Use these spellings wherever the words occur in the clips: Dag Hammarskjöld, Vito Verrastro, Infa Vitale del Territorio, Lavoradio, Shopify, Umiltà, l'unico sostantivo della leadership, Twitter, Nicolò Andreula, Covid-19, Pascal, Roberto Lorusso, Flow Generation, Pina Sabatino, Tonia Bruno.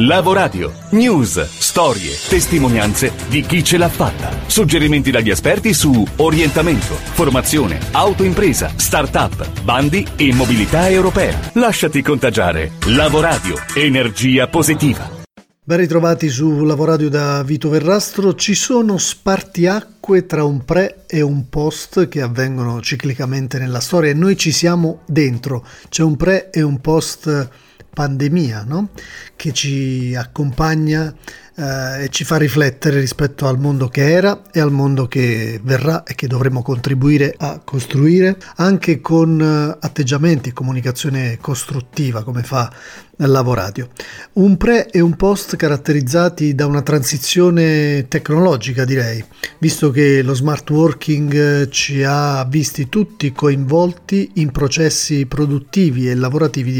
Lavoradio, news, storie, testimonianze di chi ce l'ha fatta, suggerimenti dagli esperti su orientamento, formazione, autoimpresa, startup, bandi e mobilità europea. Lasciati contagiare. Lavoradio, energia positiva. Ben ritrovati su Lavoradio da Vito Verrastro. Ci sono spartiacque tra un pre e un post che avvengono ciclicamente nella storia e noi ci siamo dentro. C'è un pre e un post pandemia, no? Che ci accompagna e ci fa riflettere rispetto al mondo che era e al mondo che verrà e che dovremo contribuire a costruire anche con atteggiamenti e comunicazione costruttiva, come fa Lavoradio. Un pre e un post caratterizzati da una transizione tecnologica, direi, visto che lo smart working ci ha visti tutti coinvolti in processi produttivi e lavorativi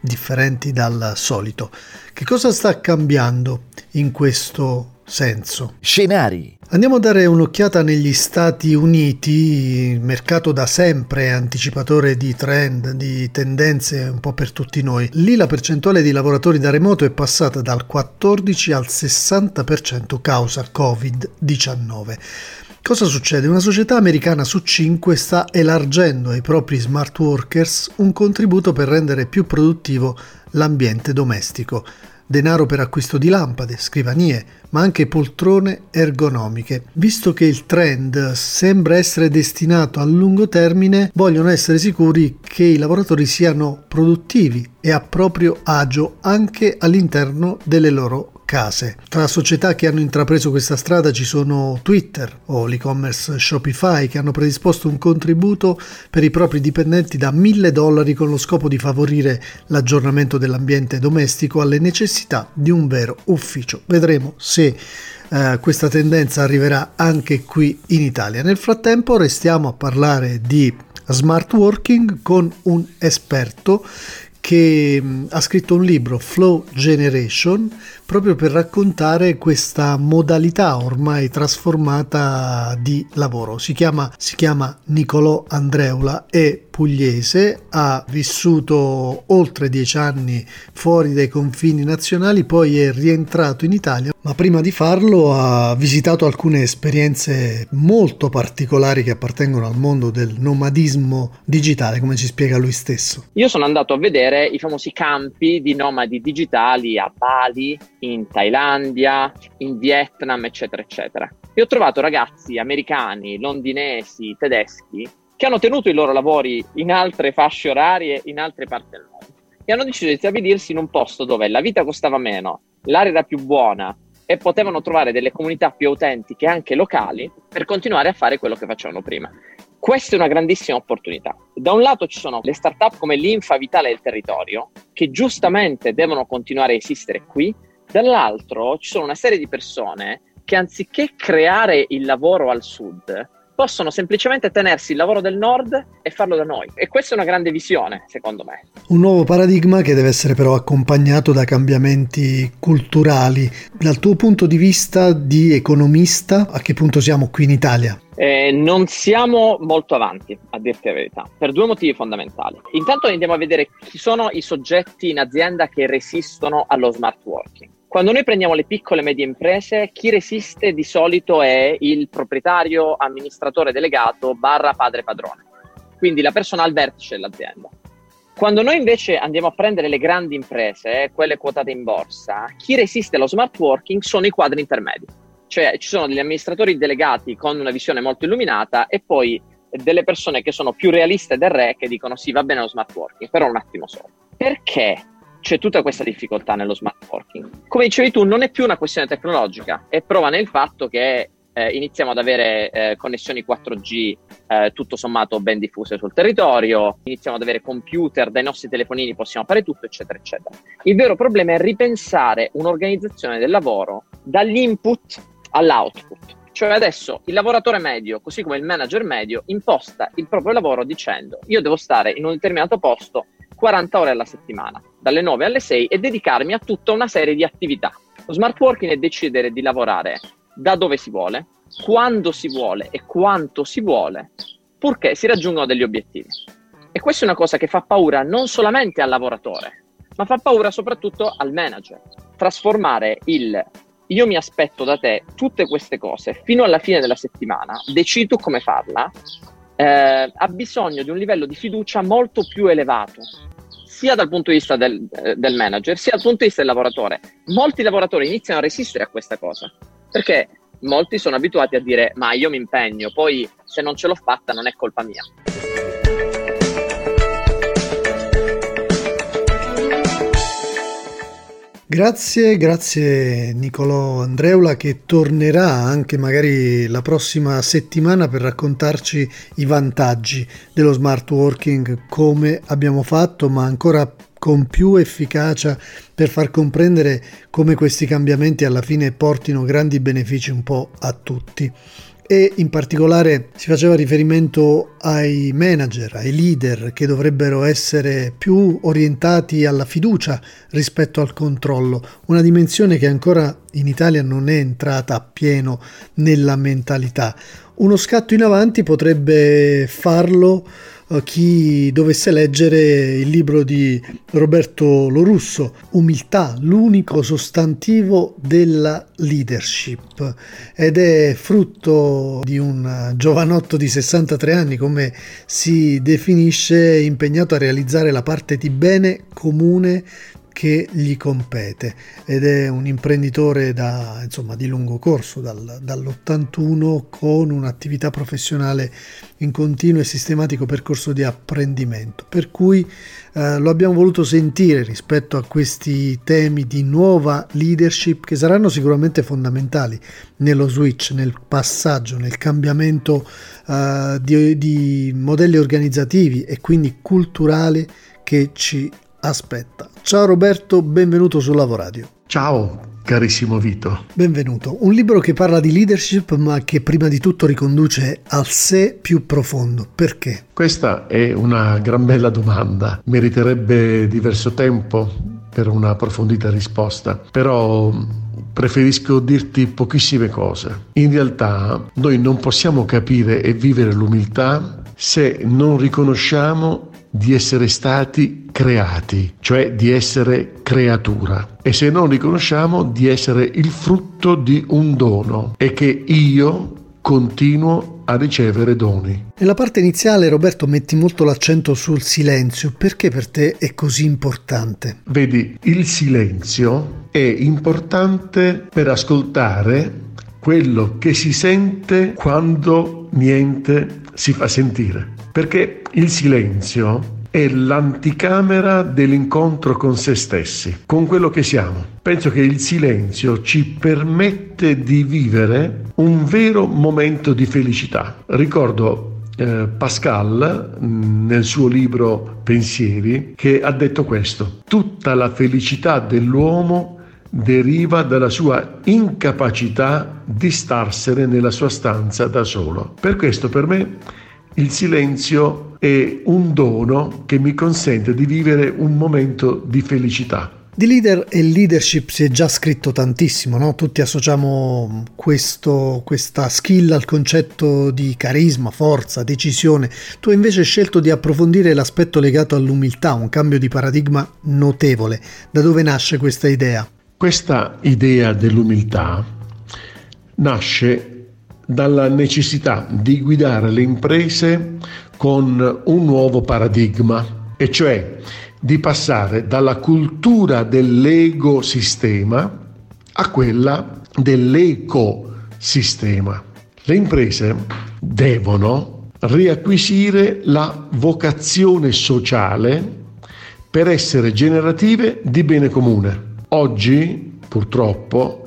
differenti dal solito. Che cosa sta cambiando in questo senso? Scenari. Andiamo a dare un'occhiata negli Stati Uniti, mercato da sempre anticipatore di trend, di tendenze un po' per tutti noi. Lì la percentuale di lavoratori da remoto è passata dal 14 al 60% causa Covid-19. Cosa succede? Una società americana su 5 sta elargendo ai propri smart workers un contributo per rendere più produttivo l'ambiente domestico. Denaro per acquisto di lampade, scrivanie, ma anche poltrone ergonomiche. Visto che il trend sembra essere destinato a lungo termine, vogliono essere sicuri che i lavoratori siano produttivi e a proprio agio anche all'interno delle loro case. Tra società che hanno intrapreso questa strada ci sono Twitter o l'e-commerce Shopify, che hanno predisposto un contributo per i propri dipendenti da $1,000 con lo scopo di favorire l'aggiornamento dell'ambiente domestico alle necessità di un vero ufficio. Vedremo se questa tendenza arriverà anche qui in Italia. Nel frattempo restiamo a parlare di smart working con un esperto che ha scritto un libro, Flow Generation, proprio per raccontare questa modalità ormai trasformata di lavoro. Si chiama Nicolò Andreula, è pugliese, ha vissuto oltre 10 anni fuori dai confini nazionali, poi è rientrato in Italia, ma prima di farlo ha visitato alcune esperienze molto particolari che appartengono al mondo del nomadismo digitale, come ci spiega lui stesso. Io sono andato a vedere i famosi campi di nomadi digitali a Bali, in Thailandia, in Vietnam, eccetera, eccetera. E ho trovato ragazzi americani, londinesi, tedeschi, che hanno tenuto i loro lavori in altre fasce orarie, in altre parti del mondo, e hanno deciso di stabilirsi in un posto dove la vita costava meno, l'aria era più buona, e potevano trovare delle comunità più autentiche, anche locali, per continuare a fare quello che facevano prima. Questa è una grandissima opportunità. Da un lato ci sono le start-up come l'Infa Vitale del Territorio, che giustamente devono continuare a esistere qui, dall'altro ci sono una serie di persone che, anziché creare il lavoro al sud, possono semplicemente tenersi il lavoro del nord e farlo da noi. E questa è una grande visione, secondo me. Un nuovo paradigma che deve essere però accompagnato da cambiamenti culturali. Dal tuo punto di vista di economista, a che punto siamo qui in Italia? Non siamo molto avanti, a dirti la verità, per 2 motivi fondamentali. Intanto andiamo a vedere chi sono i soggetti in azienda che resistono allo smart working. Quando noi prendiamo le piccole e medie imprese, chi resiste di solito è il proprietario, amministratore delegato, /padre padrone, quindi la persona al vertice dell'azienda. Quando noi invece andiamo a prendere le grandi imprese, quelle quotate in borsa, chi resiste allo smart working sono i quadri intermedi, cioè ci sono degli amministratori delegati con una visione molto illuminata e poi delle persone che sono più realiste del re, che dicono sì, va bene lo smart working, però un attimo solo. Perché c'è tutta questa difficoltà nello smart working? Come dicevi tu, non è più una questione tecnologica, è prova nel fatto che iniziamo ad avere connessioni 4G tutto sommato ben diffuse sul territorio, iniziamo ad avere computer, dai nostri telefonini possiamo fare tutto, eccetera, eccetera. Il vero problema è ripensare un'organizzazione del lavoro dagli input all'output. Cioè adesso il lavoratore medio, così come il manager medio, imposta il proprio lavoro dicendo io devo stare in un determinato posto 40 ore alla settimana, dalle 9 alle 6, e dedicarmi a tutta una serie di attività. Lo smart working è decidere di lavorare da dove si vuole, quando si vuole e quanto si vuole, purché si raggiungano degli obiettivi. E questa è una cosa che fa paura non solamente al lavoratore, ma fa paura soprattutto al manager, trasformare il io mi aspetto da te tutte queste cose fino alla fine della settimana, decido come farla, ha bisogno di un livello di fiducia molto più elevato, sia dal punto di vista del manager, sia dal punto di vista del lavoratore. Molti lavoratori iniziano a resistere a questa cosa, perché molti sono abituati a dire ma io mi impegno, poi se non ce l'ho fatta non è colpa mia. Grazie Nicolò Andreula, che tornerà anche magari la prossima settimana per raccontarci i vantaggi dello smart working, come abbiamo fatto, ma ancora con più efficacia, per far comprendere come questi cambiamenti alla fine portino grandi benefici un po' a tutti. E in particolare si faceva riferimento ai manager, ai leader, che dovrebbero essere più orientati alla fiducia rispetto al controllo, una dimensione che ancora in Italia non è entrata appieno nella mentalità. Uno scatto in avanti potrebbe farlo chi dovesse leggere il libro di Roberto Lorusso, Umiltà, l'unico sostantivo della leadership, ed è frutto di un giovanotto di 63 anni, come si definisce, impegnato a realizzare la parte di bene comune che gli compete, ed è un imprenditore di lungo corso, dall'81, con un'attività professionale in continuo e sistematico percorso di apprendimento, per cui lo abbiamo voluto sentire rispetto a questi temi di nuova leadership, che saranno sicuramente fondamentali nello switch, nel passaggio, nel cambiamento di modelli organizzativi e quindi culturali che ci aspetta. Ciao Roberto, benvenuto su Lavoradio. Ciao carissimo Vito. Benvenuto. Un libro che parla di leadership, ma che prima di tutto riconduce al sé più profondo. Perché? Questa è una gran bella domanda. Meriterebbe diverso tempo per una approfondita risposta, però preferisco dirti pochissime cose. In realtà noi non possiamo capire e vivere l'umiltà se non riconosciamo di essere stati creati, cioè di essere creatura, e se non riconosciamo di essere il frutto di un dono e che io continuo a ricevere doni. Nella parte iniziale, Roberto, metti molto l'accento sul silenzio. Perché per te è così importante? Vedi, il silenzio è importante per ascoltare quello che si sente quando niente si fa sentire, perché il silenzio è l'anticamera dell'incontro con se stessi, con quello che siamo. Penso che il silenzio ci permette di vivere un vero momento di felicità. Ricordo Pascal nel suo libro Pensieri, che ha detto questo: tutta la felicità dell'uomo deriva dalla sua incapacità di starsene nella sua stanza da solo. Per questo, per me, il silenzio è un dono che mi consente di vivere un momento di felicità. Di leader e leadership si è già scritto tantissimo, no? Tutti associamo questa skill al concetto di carisma, forza, decisione. Tu invece hai scelto di approfondire l'aspetto legato all'umiltà, un cambio di paradigma notevole. Da dove nasce questa idea? Questa idea dell'umiltà nasce dalla necessità di guidare le imprese con un nuovo paradigma, e cioè di passare dalla cultura dell'ego-sistema a quella dell'ecosistema. Le imprese devono riacquisire la vocazione sociale per essere generative di bene comune. Oggi, purtroppo,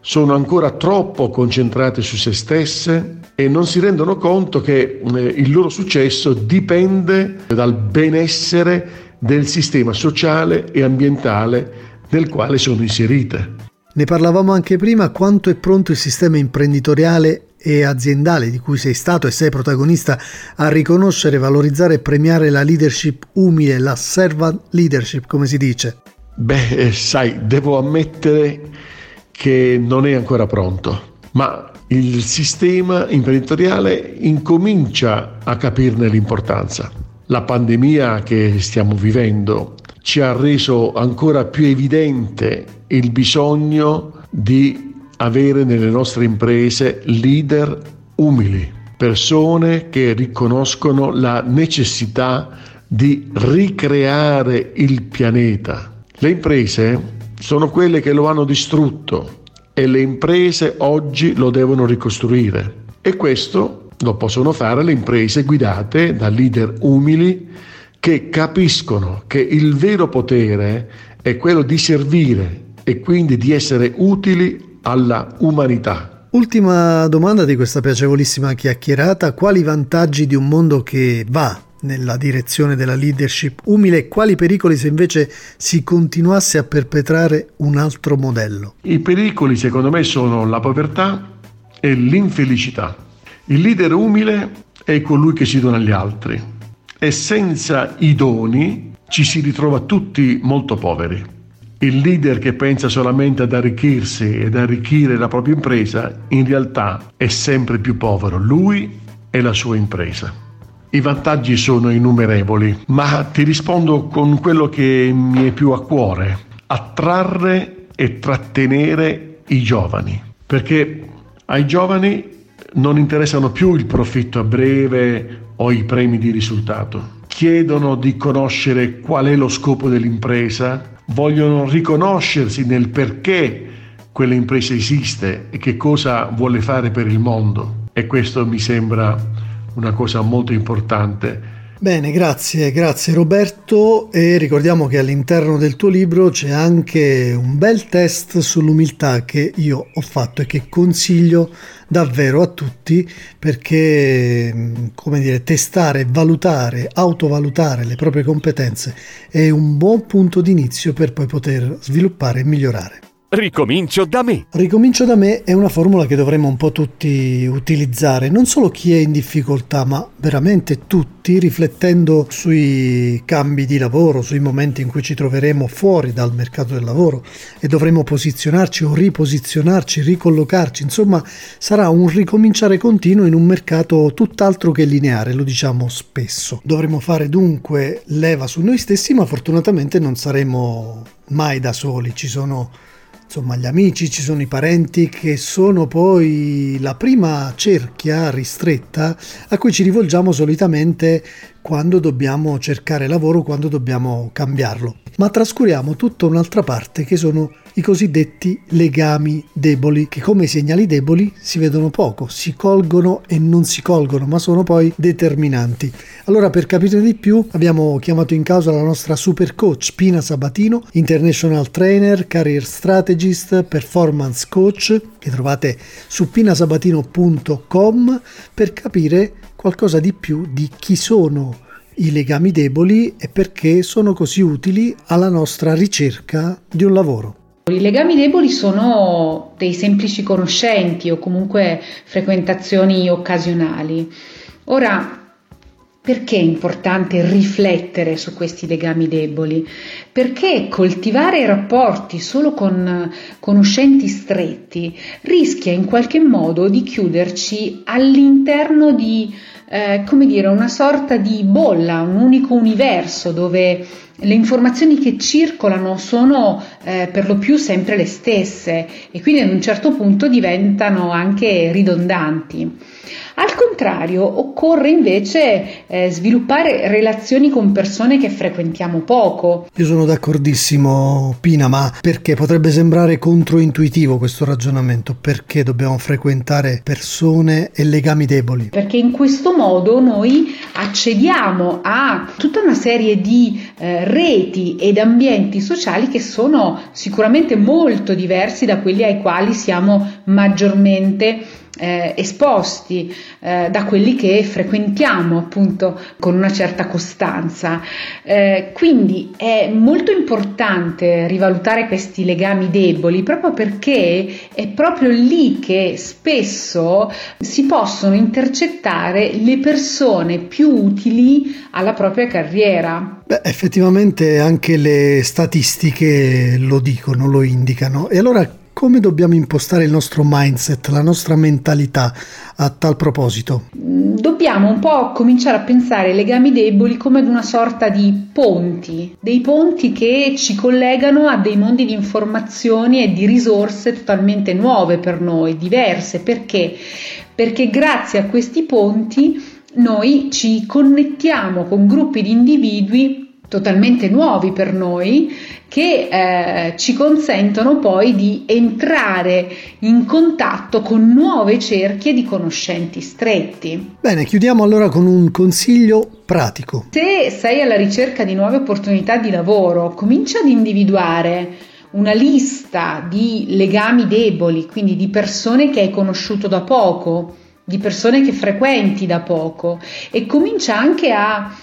sono ancora troppo concentrate su se stesse e non si rendono conto che il loro successo dipende dal benessere del sistema sociale e ambientale nel quale sono inserite. Ne parlavamo anche prima, quanto è pronto il sistema imprenditoriale e aziendale, di cui sei stato e sei protagonista, a riconoscere, valorizzare e premiare la leadership umile, la servant leadership, come si dice? Beh, sai, devo ammettere che non è ancora pronto, ma il sistema imprenditoriale incomincia a capirne l'importanza. La pandemia che stiamo vivendo ci ha reso ancora più evidente il bisogno di avere nelle nostre imprese leader umili, persone che riconoscono la necessità di ricreare il pianeta. Le imprese sono quelle che lo hanno distrutto e le imprese oggi lo devono ricostruire, e questo lo possono fare le imprese guidate da leader umili che capiscono che il vero potere è quello di servire e quindi di essere utili alla umanità. Ultima domanda di questa piacevolissima chiacchierata: quali vantaggi di un mondo che va nella direzione della leadership umile e quali pericoli se invece si continuasse a perpetrare un altro modello? I pericoli secondo me sono la povertà e l'infelicità. Il leader umile è colui che si dona agli altri e senza i doni ci si ritrova tutti molto poveri. Il leader che pensa solamente ad arricchirsi ed arricchire la propria impresa in realtà è sempre più povero, lui e la sua impresa. I vantaggi sono innumerevoli, ma ti rispondo con quello che mi è più a cuore: attrarre e trattenere i giovani, perché ai giovani non interessano più il profitto a breve o i premi di risultato. Chiedono di conoscere qual è lo scopo dell'impresa, vogliono riconoscersi nel perché quell'impresa esiste e che cosa vuole fare per il mondo, e questo mi sembra una cosa molto importante. Bene, grazie Roberto, e ricordiamo che all'interno del tuo libro c'è anche un bel test sull'umiltà che io ho fatto e che consiglio davvero a tutti, perché, come dire, testare, valutare, autovalutare le proprie competenze è un buon punto d'inizio per poi poter sviluppare e migliorare. Ricomincio da me è una formula che dovremmo un po' tutti utilizzare, non solo chi è in difficoltà, ma veramente tutti, riflettendo sui cambi di lavoro, sui momenti in cui ci troveremo fuori dal mercato del lavoro e dovremo posizionarci o riposizionarci, ricollocarci. Insomma, sarà un ricominciare continuo in un mercato tutt'altro che lineare, lo diciamo spesso. Dovremo fare dunque leva su noi stessi, ma fortunatamente non saremo mai da soli, ci sono gli amici, ci sono i parenti, che sono poi la prima cerchia ristretta a cui ci rivolgiamo solitamente quando dobbiamo cercare lavoro, quando dobbiamo cambiarlo. Ma trascuriamo tutta un'altra parte, che sono i cosiddetti legami deboli, che come i segnali deboli si vedono poco, si colgono e non si colgono, ma sono poi determinanti. Allora, per capire di più, abbiamo chiamato in causa la nostra super coach Pina Sabatino, international trainer, career strategist, performance coach, che trovate su pinasabatino.com, per capire qualcosa di più di chi sono i legami deboli e perché sono così utili alla nostra ricerca di un lavoro. I legami deboli sono dei semplici conoscenti o comunque frequentazioni occasionali. Ora, perché è importante riflettere su questi legami deboli? Perché coltivare rapporti solo con conoscenti stretti rischia in qualche modo di chiuderci all'interno di una sorta di bolla, un unico universo dove le informazioni che circolano sono per lo più sempre le stesse e quindi ad un certo punto diventano anche ridondanti. Al contrario, occorre invece sviluppare relazioni con persone che frequentiamo poco. Io sono d'accordissimo, Pina, ma perché potrebbe sembrare controintuitivo questo ragionamento? Perché dobbiamo frequentare persone e legami deboli? Perché in questo modo noi accediamo a tutta una serie di reti ed ambienti sociali che sono sicuramente molto diversi da quelli ai quali siamo maggiormente esposti, da quelli che frequentiamo appunto con una certa costanza. Quindi è molto importante rivalutare questi legami deboli, proprio perché è proprio lì che spesso si possono intercettare le persone più utili alla propria carriera. Beh, effettivamente anche le statistiche lo dicono, lo indicano. E allora come dobbiamo impostare il nostro mindset, la nostra mentalità a tal proposito? Dobbiamo un po' cominciare a pensare ai legami deboli come ad una sorta di ponti, dei ponti che ci collegano a dei mondi di informazioni e di risorse totalmente nuove per noi, diverse. Perché? Perché grazie a questi ponti noi ci connettiamo con gruppi di individui totalmente nuovi per noi, che ci consentono poi di entrare in contatto con nuove cerchie di conoscenti stretti. Bene, chiudiamo allora con un consiglio pratico. Se sei alla ricerca di nuove opportunità di lavoro, comincia ad individuare una lista di legami deboli, quindi di persone che hai conosciuto da poco, di persone che frequenti da poco, e comincia anche a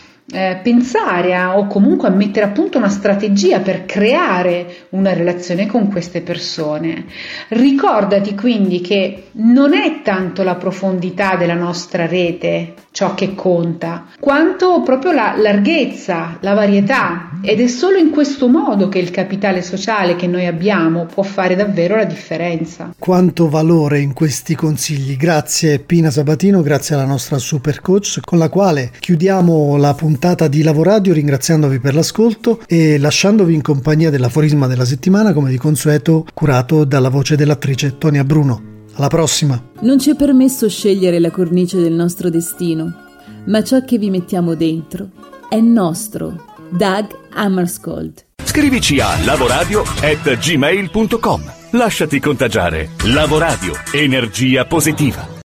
pensare a, o comunque a mettere a punto una strategia per creare una relazione con queste persone. Ricordati quindi che non è tanto la profondità della nostra rete ciò che conta, quanto proprio la larghezza, la varietà, ed è solo in questo modo che il capitale sociale che noi abbiamo può fare davvero la differenza. Quanto valore in questi consigli. Grazie Pina Sabatino, grazie alla nostra super coach, con la quale chiudiamo la puntata di Lavoradio, ringraziandovi per l'ascolto e lasciandovi in compagnia dell'aforisma della settimana, come di consueto curato dalla voce dell'attrice Tonia Bruno. Alla prossima! Non ci è permesso scegliere la cornice del nostro destino, ma ciò che vi mettiamo dentro è nostro. Dag Hammarskjöld. Scrivici a lavoradio@gmail.com. Lasciati contagiare. Lavoradio, energia positiva.